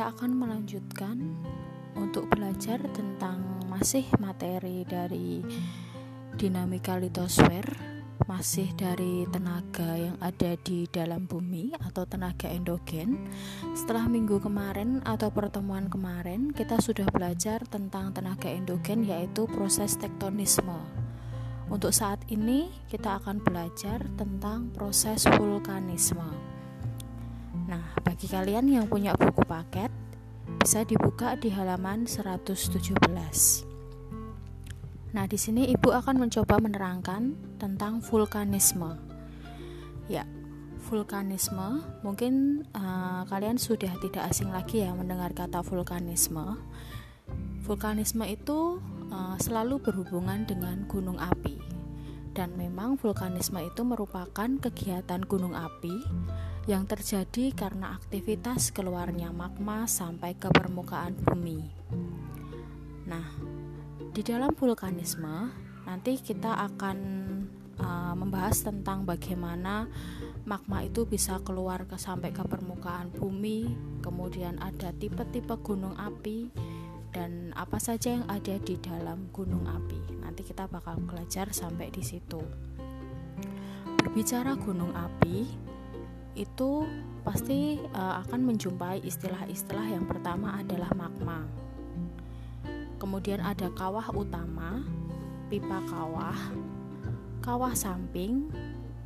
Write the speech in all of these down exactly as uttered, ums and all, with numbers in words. kita akan melanjutkan untuk belajar tentang masih materi dari dinamika litosfer, masih dari tenaga yang ada di dalam bumi atau tenaga endogen. Setelah minggu kemarin atau pertemuan kemarin, kita sudah belajar tentang tenaga endogen, yaitu proses tektonisme. Untuk saat ini kita akan belajar tentang proses vulkanisme. Nah, bagi kalian yang punya buku paket, bisa dibuka di halaman seratus tujuh belas. Nah, di sini Ibu akan mencoba menerangkan tentang vulkanisme. Ya, vulkanisme mungkin uh, kalian sudah tidak asing lagi ya mendengar kata vulkanisme. Vulkanisme itu uh, selalu berhubungan dengan gunung api. Dan memang vulkanisme itu merupakan kegiatan gunung api yang terjadi karena aktivitas keluarnya magma sampai ke permukaan bumi. Nah, di dalam vulkanisme, nanti kita akan uh, membahas tentang bagaimana magma itu bisa keluar ke, sampai ke permukaan bumi, kemudian ada tipe-tipe gunung api, dan apa saja yang ada di dalam gunung api. Nanti kita bakal belajar sampai di situ. Berbicara gunung api, itu pasti uh, akan menjumpai istilah-istilah yang pertama adalah magma. Kemudian ada kawah utama, pipa kawah, kawah samping,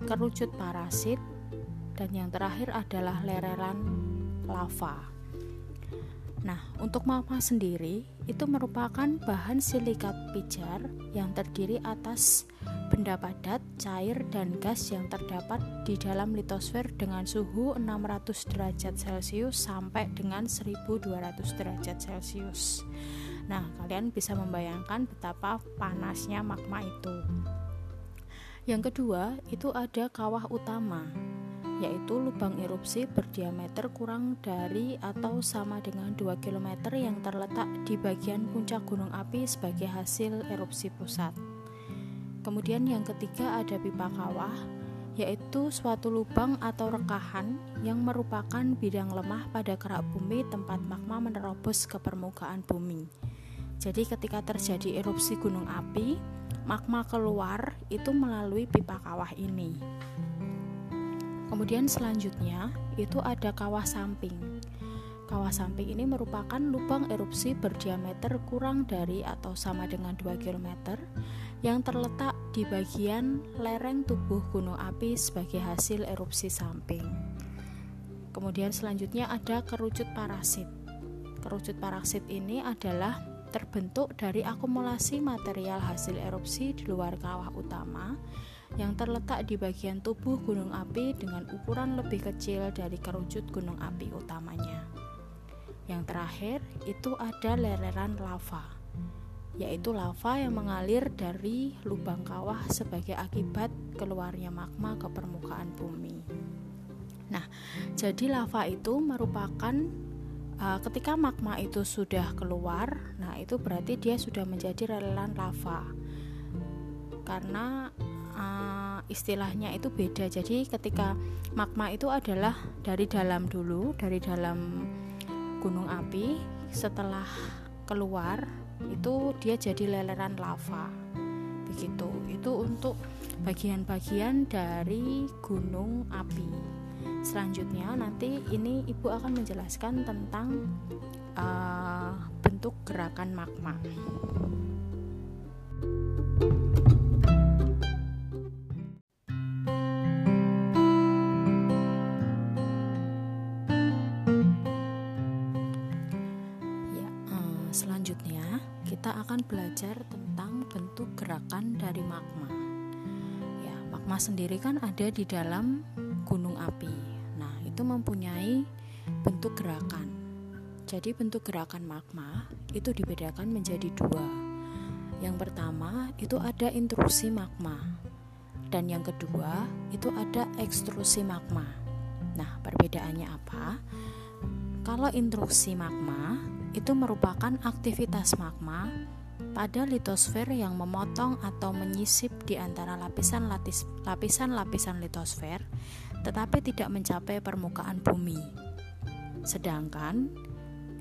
kerucut parasit, dan yang terakhir adalah lereran lava. Nah, untuk magma sendiri, itu merupakan bahan silikat pijar yang terdiri atas benda padat, cair, dan gas yang terdapat di dalam litosfer dengan suhu enam ratus derajat Celcius sampai dengan seribu dua ratus derajat Celcius. Nah, kalian bisa membayangkan betapa panasnya magma itu. Yang kedua, itu ada kawah utama, yaitu lubang erupsi berdiameter kurang dari atau sama dengan dua kilometer yang terletak di bagian puncak gunung api sebagai hasil erupsi pusat. Kemudian yang ketiga ada pipa kawah, yaitu suatu lubang atau rekahan yang merupakan bidang lemah pada kerak bumi tempat magma menerobos ke permukaan bumi. Jadi ketika terjadi erupsi gunung api, magma keluar itu melalui pipa kawah ini. Kemudian selanjutnya itu ada kawah samping. Kawah samping ini merupakan lubang erupsi berdiameter kurang dari atau sama dengan dua kilometer yang terletak di bagian lereng tubuh gunung api sebagai hasil erupsi samping. Kemudian selanjutnya ada kerucut parasit. Kerucut parasit ini adalah terbentuk dari akumulasi material hasil erupsi di luar kawah utama yang terletak di bagian tubuh gunung api dengan ukuran lebih kecil dari kerucut gunung api utamanya. Yang terakhir itu ada lereran lava, yaitu lava yang mengalir dari lubang kawah sebagai akibat keluarnya magma ke permukaan bumi. Nah, jadi lava itu merupakan ketika magma itu sudah keluar, nah itu berarti dia sudah menjadi lereran lava. Karena uh, istilahnya itu beda. Jadi ketika magma itu adalah dari dalam dulu, dari dalam gunung api, setelah keluar itu dia jadi lereran lava. Begitu. Itu untuk bagian-bagian dari gunung api. Selanjutnya nanti ini Ibu akan menjelaskan tentang uh, bentuk gerakan magma. Ya, uh, selanjutnya kita akan belajar tentang bentuk gerakan dari magma. Ya, magma sendiri kan ada di dalam gunung api. Itu mempunyai bentuk gerakan. Jadi bentuk gerakan magma itu dibedakan menjadi dua. Yang pertama itu ada intrusi magma, dan yang kedua itu ada ekstrusi magma. Nah, perbedaannya apa? Kalau intrusi magma itu merupakan aktivitas magma pada litosfer yang memotong atau menyisip di antara lapisan-lapisan litosfer, tetapi tidak mencapai permukaan bumi. Sedangkan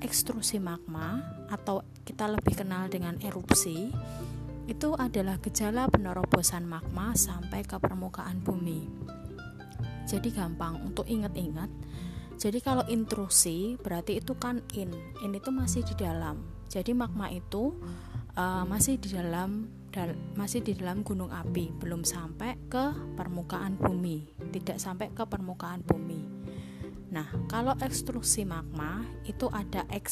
ekstrusi magma atau kita lebih kenal dengan erupsi, itu adalah gejala penerobosan magma sampai ke permukaan bumi. Jadi gampang untuk ingat-ingat. Jadi kalau intrusi berarti itu kan in, in itu masih di dalam. Jadi magma itu uh, masih di dalam dal- masih di dalam gunung api, belum sampai ke permukaan bumi, tidak sampai ke permukaan bumi. Nah, kalau ekstrusi magma itu ada X.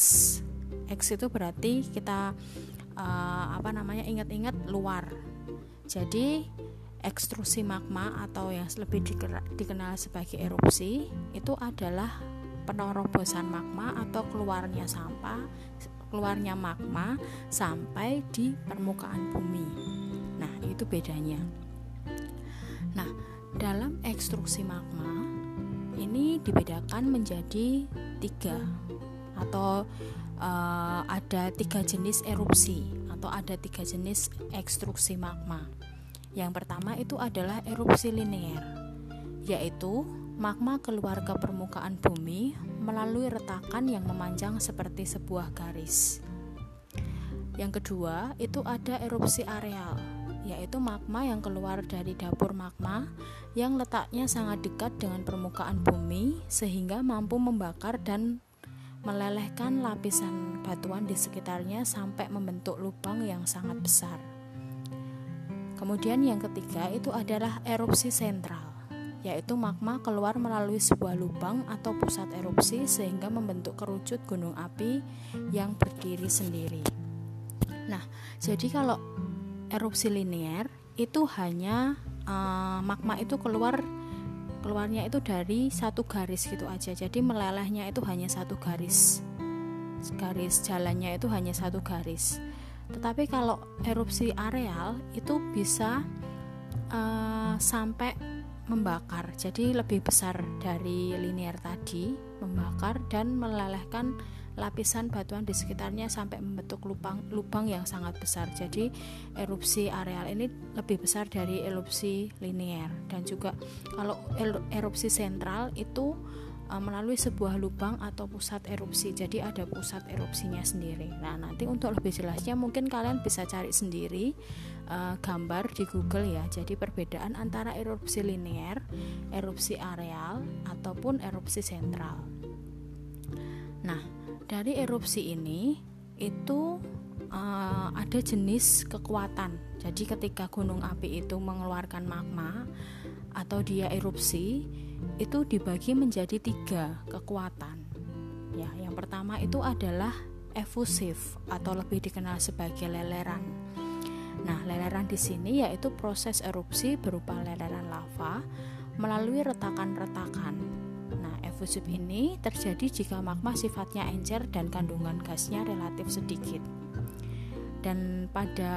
X itu berarti kita uh, apa namanya ingat-ingat luar. Jadi ekstrusi magma atau yang lebih dikenal sebagai erupsi itu adalah penerobosan magma atau keluarnya sampah, keluarnya magma sampai di permukaan bumi. Nah, itu bedanya. Nah, dalam ekstrusi magma ini dibedakan menjadi tiga atau e, ada tiga jenis erupsi atau ada tiga jenis ekstruksi magma. Yang pertama itu adalah erupsi linear, yaitu magma keluar ke permukaan bumi melalui retakan yang memanjang seperti sebuah garis. Yang kedua itu ada erupsi areal, yaitu magma yang keluar dari dapur magma yang letaknya sangat dekat dengan permukaan bumi sehingga mampu membakar dan melelehkan lapisan batuan di sekitarnya sampai membentuk lubang yang sangat besar. Kemudian yang ketiga itu adalah erupsi sentral, yaitu magma keluar melalui sebuah lubang atau pusat erupsi sehingga membentuk kerucut gunung api yang berdiri sendiri. Nah, jadi kalau erupsi linear itu hanya uh, magma itu keluar keluarnya itu dari satu garis gitu aja. Jadi melelehnya itu hanya satu garis. Garis jalannya itu hanya satu garis. Tetapi kalau erupsi areal itu bisa uh, sampai membakar. Jadi lebih besar dari linear tadi, membakar dan melelehkan lapisan batuan di sekitarnya sampai membentuk lubang lubang yang sangat besar. Jadi erupsi areal ini lebih besar dari erupsi linear. Dan juga kalau erupsi sentral itu e, melalui sebuah lubang atau pusat erupsi. Jadi ada pusat erupsinya sendiri. Nah, nanti untuk lebih jelasnya mungkin kalian bisa cari sendiri e, gambar di Google ya. Jadi perbedaan antara erupsi linear, erupsi areal ataupun erupsi sentral. Nah, dari erupsi ini itu uh, ada jenis kekuatan. Jadi ketika gunung api itu mengeluarkan magma atau dia erupsi, itu dibagi menjadi tiga kekuatan. Ya, yang pertama itu adalah efusif atau lebih dikenal sebagai leleran. Nah, leleran di sini yaitu proses erupsi berupa leleran lava melalui retakan-retakan. Efusif ini terjadi jika magma sifatnya encer dan kandungan gasnya relatif sedikit. Dan pada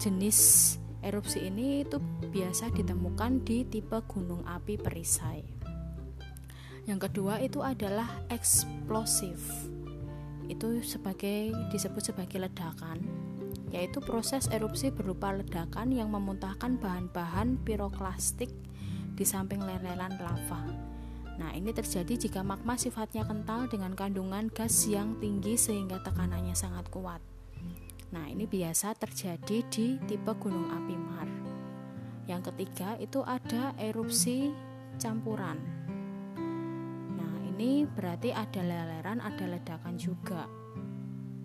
jenis erupsi ini itu biasa ditemukan di tipe gunung api perisai. Yang kedua itu adalah eksplosif. Itu sebagai disebut sebagai ledakan, yaitu proses erupsi berupa ledakan yang memuntahkan bahan-bahan piroklastik di samping leleran lava. Nah, ini terjadi jika magma sifatnya kental dengan kandungan gas yang tinggi sehingga tekanannya sangat kuat. Nah, ini biasa terjadi di tipe gunung api Mar. Yang ketiga itu ada erupsi campuran. Nah, ini berarti ada leleran, ada ledakan juga.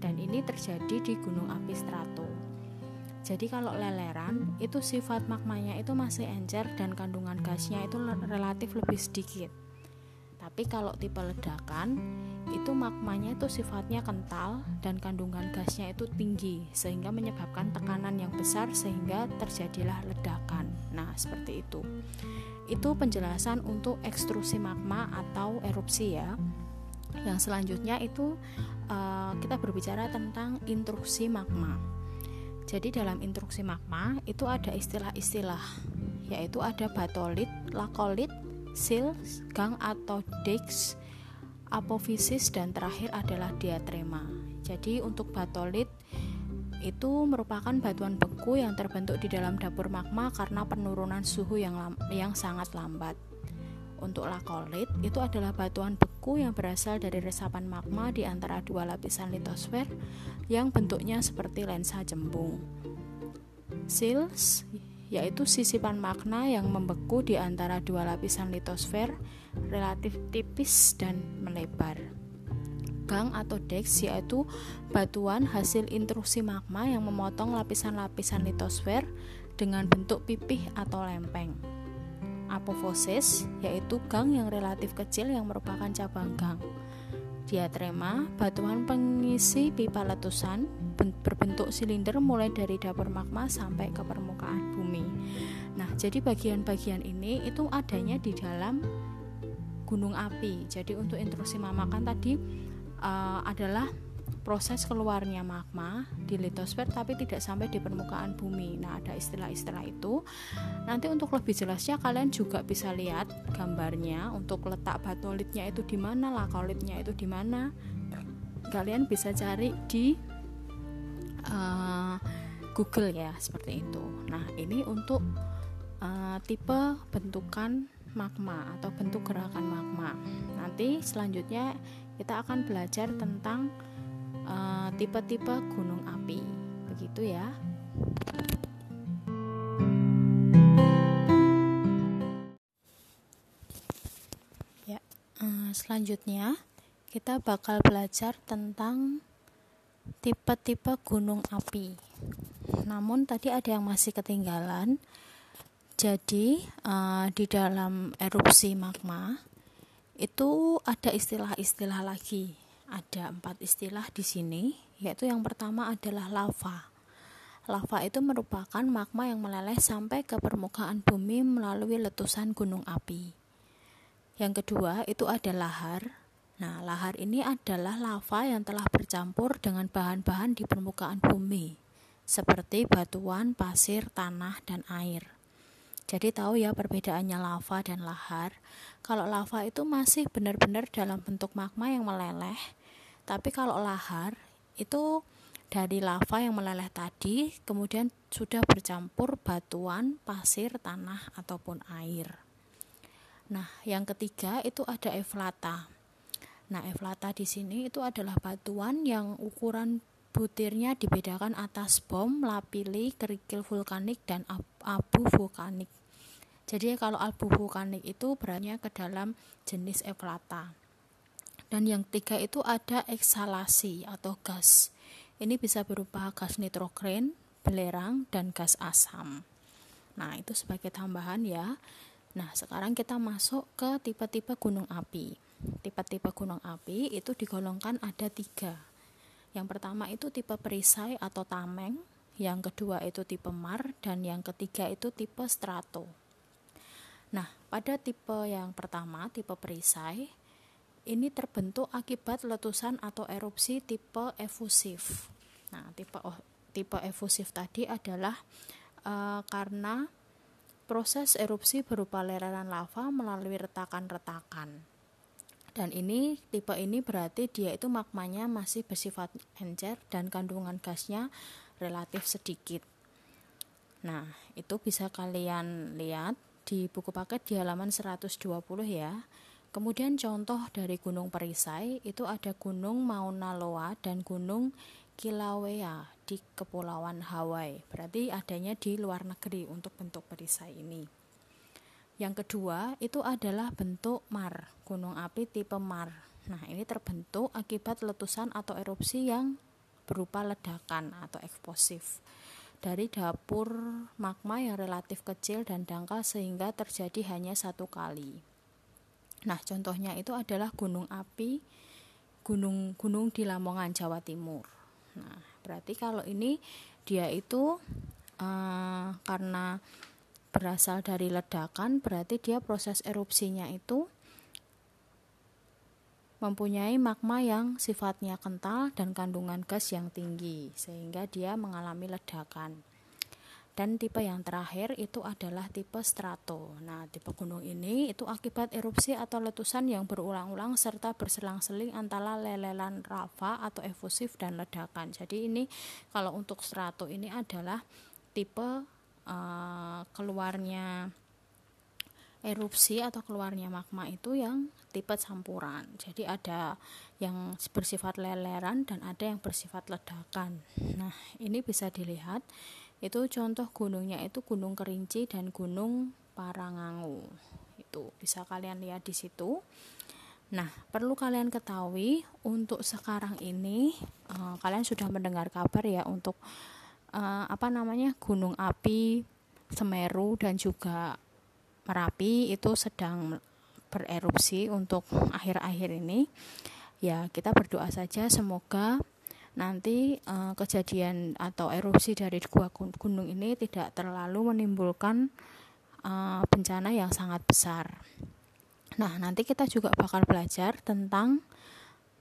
Dan ini terjadi di gunung api strato. Jadi kalau leleran itu sifat magmanya itu masih encer dan kandungan gasnya itu relatif lebih sedikit. Tapi kalau tipe ledakan itu magmanya itu sifatnya kental dan kandungan gasnya itu tinggi sehingga menyebabkan tekanan yang besar sehingga terjadilah ledakan. Nah, seperti itu. Itu penjelasan untuk ekstrusi magma atau erupsi ya. Yang selanjutnya itu uh, kita berbicara tentang intrusi magma. Jadi dalam intrusi magma itu ada istilah-istilah, yaitu ada batolit, lakolit, sil, gang atau dikes, apofisis, dan terakhir adalah diatrema. Jadi untuk batolit itu merupakan batuan beku yang terbentuk di dalam dapur magma karena penurunan suhu yang, lam- yang sangat lambat. Untuk lakolit, itu adalah batuan beku yang berasal dari resapan magma di antara dua lapisan litosfer yang bentuknya seperti lensa cembung. Silts, yaitu sisipan magma yang membeku di antara dua lapisan litosfer, relatif tipis dan melebar. Gang atau deks, yaitu batuan hasil intrusi magma yang memotong lapisan-lapisan litosfer dengan bentuk pipih atau lempeng. Apofosis, yaitu gang yang relatif kecil yang merupakan cabang gang. Diatrema, batuan pengisi pipa letusan berbentuk silinder mulai dari dapur magma sampai ke permukaan bumi. Nah, jadi bagian-bagian ini itu adanya di dalam gunung api. Jadi untuk intrusi magma kan tadi uh, adalah proses keluarnya magma di litosfer tapi tidak sampai di permukaan bumi. Nah, ada istilah-istilah itu. Nanti untuk lebih jelasnya kalian juga bisa lihat gambarnya untuk letak batolitnya itu di mana, lakolitnya itu di mana. Kalian bisa cari di uh, Google ya, seperti itu. Nah, ini untuk uh, tipe bentukan magma atau bentuk gerakan magma. Nanti selanjutnya kita akan belajar tentang Uh, tipe-tipe gunung api, begitu ya. Ya, uh, selanjutnya kita bakal belajar tentang tipe-tipe gunung api. Namun tadi ada yang masih ketinggalan. Jadi uh, di dalam erupsi magma itu ada istilah-istilah lagi. Ada empat istilah di sini, yaitu yang pertama adalah lava. Lava itu merupakan magma yang meleleh sampai ke permukaan bumi melalui letusan gunung api. Yang kedua itu ada lahar. Nah, lahar ini adalah lava yang telah bercampur dengan bahan-bahan di permukaan bumi, seperti batuan, pasir, tanah, dan air. Jadi tahu ya perbedaannya lava dan lahar. Kalau lava itu masih benar-benar dalam bentuk magma yang meleleh. Tapi kalau lahar itu dari lava yang meleleh tadi kemudian sudah bercampur batuan, pasir, tanah ataupun air. Nah, yang ketiga itu ada eflata. Nah, eflata di sini itu adalah batuan yang ukuran butirnya dibedakan atas bom, lapili, kerikil vulkanik, dan abu vulkanik. Jadi kalau abu vulkanik itu beratnya ke dalam jenis eflata. Dan yang ketiga itu ada eksalasi atau gas. Ini bisa berupa gas nitrogen, belerang, dan gas asam. Nah, itu sebagai tambahan ya. Nah, sekarang kita masuk ke tipe-tipe gunung api. Tipe-tipe gunung api itu digolongkan ada tiga. Yang pertama itu tipe perisai atau tameng, yang kedua itu tipe mar, dan yang ketiga itu tipe strato. Nah, pada tipe yang pertama, tipe perisai, ini terbentuk akibat letusan atau erupsi tipe efusif. Nah, tipe oh, tipe efusif tadi adalah e, karena proses erupsi berupa lereng lava melalui retakan-retakan. Dan ini tipe ini berarti dia itu magmanya masih bersifat encer dan kandungan gasnya relatif sedikit. Nah, itu bisa kalian lihat di buku paket di halaman seratus dua puluh ya. Kemudian contoh dari gunung perisai itu ada gunung Mauna Loa dan gunung Kilauea di kepulauan Hawaii. Berarti adanya di luar negeri untuk bentuk perisai ini. Yang kedua itu adalah bentuk mar, gunung api tipe mar. Nah, ini terbentuk akibat letusan atau erupsi yang berupa ledakan atau eksplosif dari dapur magma yang relatif kecil dan dangkal sehingga terjadi hanya satu kali. Nah, contohnya itu adalah gunung api gunung-gunung di Lamongan, Jawa Timur. Nah, berarti kalau ini dia itu uh, karena berasal dari ledakan, berarti dia proses erupsinya itu mempunyai magma yang sifatnya kental dan kandungan gas yang tinggi sehingga dia mengalami ledakan. Dan tipe yang terakhir itu adalah tipe strato. Nah, tipe gunung ini itu akibat erupsi atau letusan yang berulang-ulang serta berselang-seling antara lelehan lava atau efusif dan ledakan. Jadi ini kalau untuk strato ini adalah tipe keluarnya erupsi atau keluarnya magma itu yang tipe campuran. Jadi ada yang bersifat leleran dan ada yang bersifat ledakan. Nah, ini bisa dilihat itu contoh gunungnya itu Gunung Kerinci dan Gunung Parangangu. Itu bisa kalian lihat di situ. Nah, perlu kalian ketahui untuk sekarang ini eh, kalian sudah mendengar kabar ya untuk eh, apa namanya gunung api Semeru dan juga Merapi itu sedang bererupsi untuk akhir-akhir ini. Ya, kita berdoa saja semoga nanti eh, kejadian atau erupsi dari dua gunung ini tidak terlalu menimbulkan eh, bencana yang sangat besar. Nah, nanti kita juga bakal belajar tentang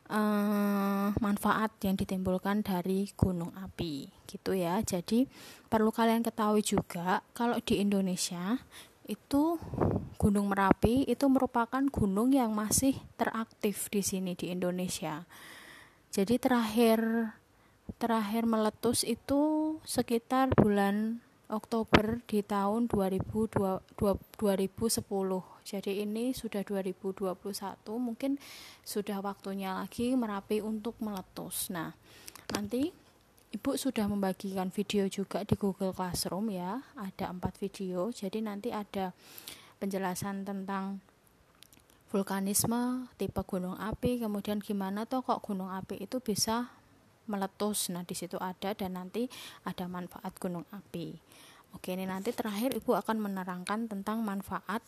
eh, manfaat yang ditimbulkan dari gunung api, gitu ya. Jadi, perlu kalian ketahui juga kalau di Indonesia itu Gunung Merapi itu merupakan gunung yang masih teraktif di sini di Indonesia. Jadi terakhir terakhir meletus itu sekitar bulan Oktober di tahun dua ribu sepuluh. Jadi ini sudah dua ribu dua puluh satu, mungkin sudah waktunya lagi Merapi untuk meletus. Nah, nanti Ibu sudah membagikan video juga di Google Classroom ya. Ada empat video. Jadi nanti ada penjelasan tentang vulkanisme, tipe gunung api, kemudian gimana toh kok gunung api itu bisa meletus. Nah, di situ ada dan nanti ada manfaat gunung api. Oke, ini nanti terakhir Ibu akan menerangkan tentang manfaat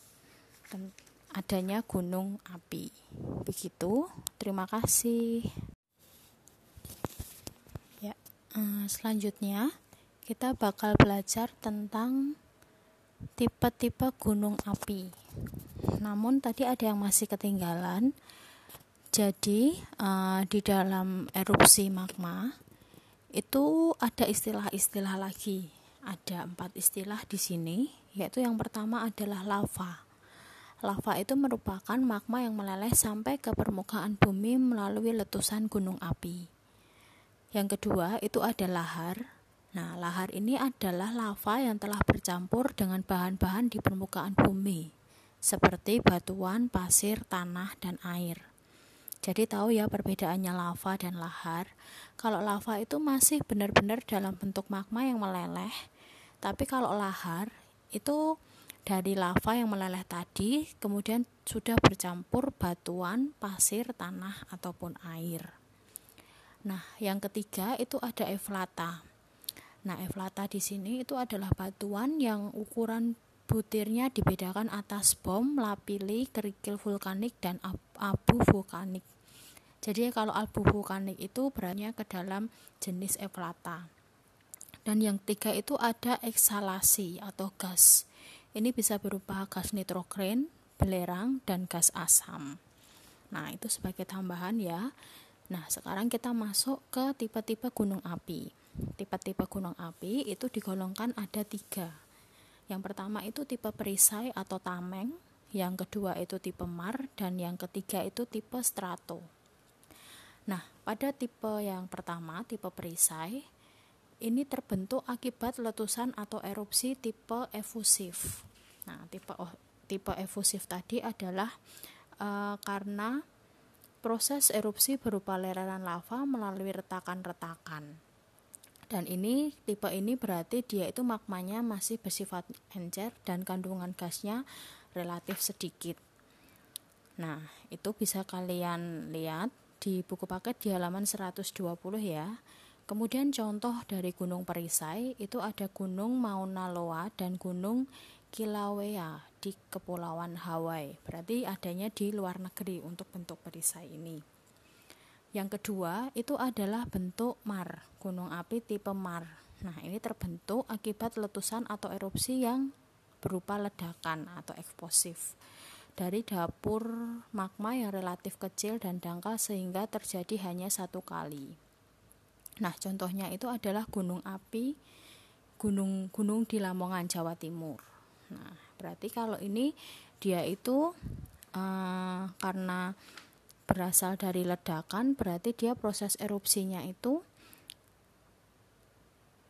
adanya gunung api. Begitu. Terima kasih. Ya, selanjutnya kita bakal belajar tentang tipe-tipe gunung api. Namun tadi ada yang masih ketinggalan. Jadi uh, di dalam erupsi magma itu ada istilah-istilah lagi. Ada empat istilah di sini, yaitu yang pertama adalah lava. Lava itu merupakan magma yang meleleh sampai ke permukaan bumi melalui letusan gunung api. Yang kedua itu ada lahar. Nah, lahar ini adalah lava yang telah bercampur dengan bahan-bahan di permukaan bumi, seperti batuan, pasir, tanah, dan air. Jadi tahu ya perbedaannya lava dan lahar. Kalau lava itu masih benar-benar dalam bentuk magma yang meleleh. Tapi kalau lahar itu dari lava yang meleleh tadi kemudian sudah bercampur batuan, pasir, tanah ataupun air. Nah, yang ketiga itu ada eflata. Nah, eflata di sini itu adalah batuan yang ukuran butirnya dibedakan atas bom, lapili, kerikil vulkanik, dan abu vulkanik. Jadi kalau abu vulkanik itu beratnya ke dalam jenis eflata. Dan yang ketiga itu ada eksalasi atau gas. Ini bisa berupa gas nitrogen, belerang, dan gas asam. Nah, itu sebagai tambahan ya. Nah, sekarang kita masuk ke tipe-tipe gunung api. Tipe-tipe gunung api itu digolongkan ada tiga. Yang pertama itu tipe perisai atau tameng, yang kedua itu tipe mar, dan yang ketiga itu tipe strato. Nah, pada tipe yang pertama, tipe perisai, ini terbentuk akibat letusan atau erupsi tipe efusif. Nah, tipe oh, tipe efusif tadi adalah e, karena proses erupsi berupa leleran lava melalui retakan-retakan. Dan ini tipe ini berarti dia itu magmanya masih bersifat encer dan kandungan gasnya relatif sedikit. Nah, itu bisa kalian lihat di buku paket di halaman seratus dua puluh ya. Kemudian contoh dari gunung perisai itu ada Gunung Mauna Loa dan Gunung Kilauea di Kepulauan Hawaii. Berarti adanya di luar negeri untuk bentuk perisai ini. Yang kedua itu adalah bentuk mar, gunung api tipe mar. Nah, ini terbentuk akibat letusan atau erupsi yang berupa ledakan atau eksplosif dari dapur magma yang relatif kecil dan dangkal sehingga terjadi hanya satu kali. Nah, contohnya itu adalah gunung api gunung-gunung di Lamongan, Jawa Timur. Nah, berarti kalau ini dia itu eh, karena berasal dari ledakan, berarti dia proses erupsinya itu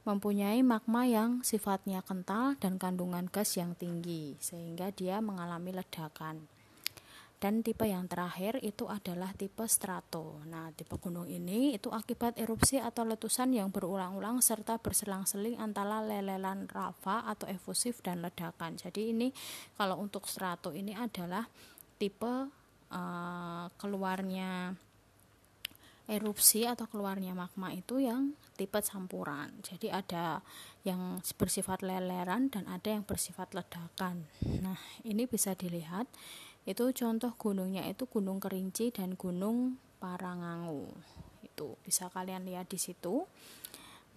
mempunyai magma yang sifatnya kental dan kandungan gas yang tinggi, sehingga dia mengalami ledakan. Dan tipe yang terakhir itu adalah tipe strato. Nah, tipe gunung ini itu akibat erupsi atau letusan yang berulang-ulang serta berselang-seling antara lelelan lava atau efusif dan ledakan. Jadi ini kalau untuk strato ini adalah tipe uh, keluarnya erupsi atau keluarnya magma itu yang tipe campuran. Jadi ada yang bersifat leleran dan ada yang bersifat ledakan. Nah, ini bisa dilihat itu contoh gunungnya itu Gunung Kerinci dan Gunung Parangangu. Itu bisa kalian lihat di situ.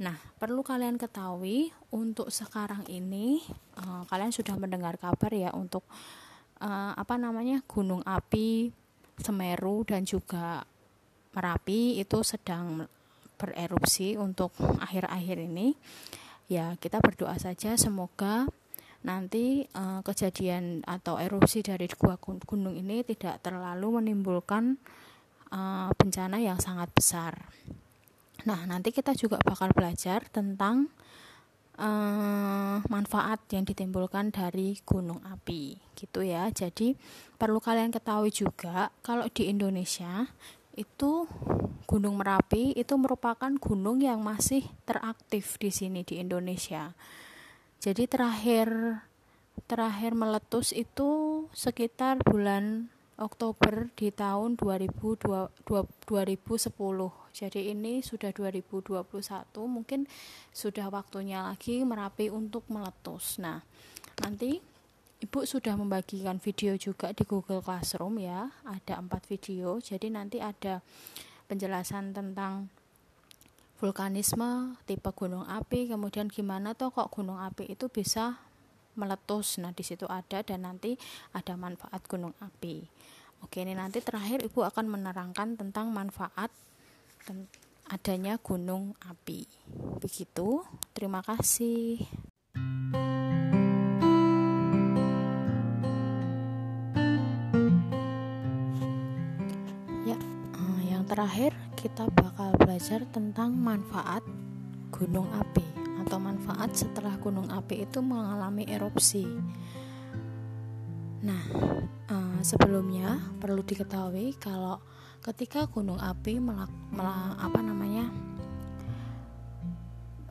Nah, perlu kalian ketahui untuk sekarang ini eh, kalian sudah mendengar kabar ya untuk eh, apa namanya gunung api Semeru dan juga Merapi itu sedang bererupsi untuk akhir-akhir ini. Ya, kita berdoa saja semoga nanti e, kejadian atau erupsi dari dua gunung ini tidak terlalu menimbulkan e, bencana yang sangat besar. Nah, nanti kita juga bakal belajar tentang e, manfaat yang ditimbulkan dari gunung api, gitu ya. Jadi perlu kalian ketahui juga kalau di Indonesia itu Gunung Merapi itu merupakan gunung yang masih teraktif di sini di Indonesia. Jadi terakhir terakhir meletus itu sekitar bulan Oktober di tahun dua ribu sepuluh. Jadi ini sudah dua ribu dua puluh satu, mungkin sudah waktunya lagi Merapi untuk meletus. Nah, nanti Ibu sudah membagikan video juga di Google Classroom ya, ada empat video. Jadi nanti ada penjelasan tentang vulkanisme, tipe gunung api, kemudian gimana toh kok gunung api itu bisa meletus. Nah, di situ ada dan nanti ada manfaat gunung api. Oke, ini nanti terakhir Ibu akan menerangkan tentang manfaat adanya gunung api. Begitu. Terima kasih. Terakhir kita bakal belajar tentang manfaat gunung api atau manfaat setelah gunung api itu mengalami erupsi. Nah, eh, sebelumnya perlu diketahui kalau ketika gunung api melak, melak, apa namanya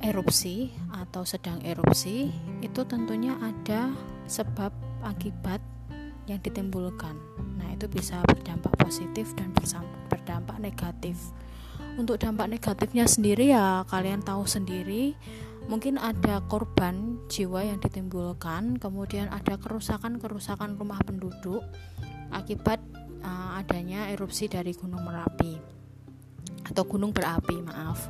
erupsi atau sedang erupsi itu tentunya ada sebab akibat yang ditimbulkan. Nah, itu bisa berdampak positif dan bersambung dampak negatif. Untuk dampak negatifnya sendiri ya kalian tahu sendiri, mungkin ada korban jiwa yang ditimbulkan, kemudian ada kerusakan-kerusakan rumah penduduk akibat uh, adanya erupsi dari Gunung Merapi atau gunung berapi, maaf.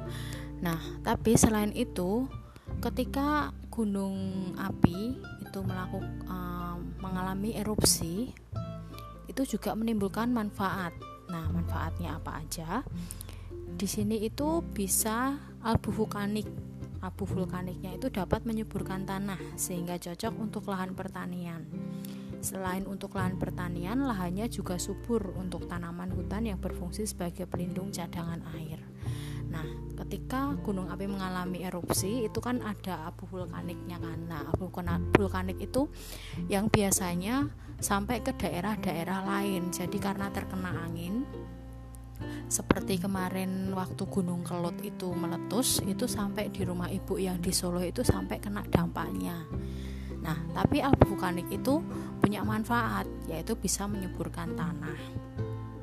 Nah, tapi selain itu, ketika gunung api itu melakukan uh, mengalami erupsi, itu juga menimbulkan manfaat. Nah, manfaatnya apa aja? Di sini itu bisa abu vulkanik. Abu vulkaniknya itu dapat menyuburkan tanah sehingga cocok untuk lahan pertanian. Selain untuk lahan pertanian, lahannya juga subur untuk tanaman hutan yang berfungsi sebagai pelindung cadangan air. Nah, ketika gunung api mengalami erupsi, itu kan ada abu vulkaniknya kan. Nah, abu vulkanik itu yang biasanya sampai ke daerah-daerah lain. Jadi karena terkena angin, seperti kemarin waktu Gunung Kelut itu meletus, itu sampai di rumah ibu yang di Solo itu sampai kena dampaknya. Nah, tapi abu vulkanik itu punya manfaat, yaitu bisa menyuburkan tanah.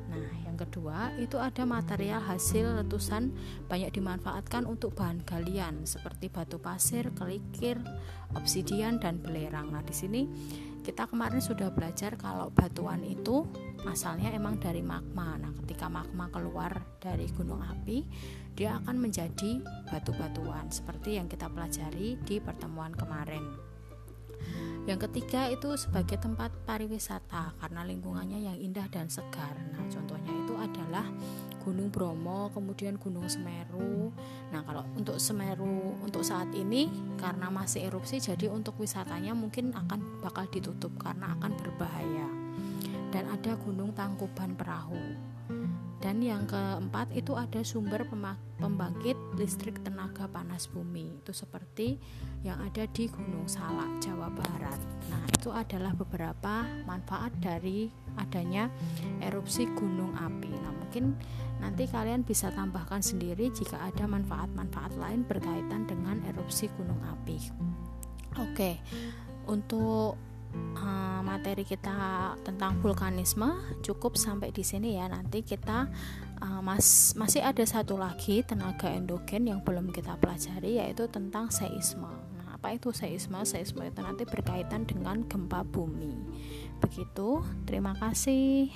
Nah, yang kedua itu ada material hasil letusan banyak dimanfaatkan untuk bahan galian seperti batu pasir, kelikir, obsidian dan belerang. Nah, di sini kita kemarin sudah belajar kalau batuan itu asalnya emang dari magma. Nah, ketika magma keluar dari gunung api, dia akan menjadi batu-batuan seperti yang kita pelajari di pertemuan kemarin. Yang ketiga itu sebagai tempat pariwisata karena lingkungannya yang indah dan segar. Nah, contohnya itu adalah Gunung Bromo, kemudian Gunung Semeru. Nah, kalau untuk Semeru untuk saat ini karena masih erupsi, jadi untuk wisatanya mungkin akan bakal ditutup karena akan berbahaya. Dan ada Gunung Tangkuban Perahu. Dan yang keempat itu ada sumber pembangkit listrik tenaga panas bumi, itu seperti yang ada di Gunung Salak, Jawa Barat. Nah, itu adalah beberapa manfaat dari adanya erupsi gunung api. Nah, mungkin nanti kalian bisa tambahkan sendiri jika ada manfaat-manfaat lain berkaitan dengan erupsi gunung api. Oke, untuk Uh, materi kita tentang vulkanisme cukup sampai di sini ya. Nanti kita uh, mas, masih ada satu lagi tenaga endogen yang belum kita pelajari, yaitu tentang seisme. Nah, apa itu seisme? Seisme itu nanti berkaitan dengan gempa bumi. Begitu, terima kasih.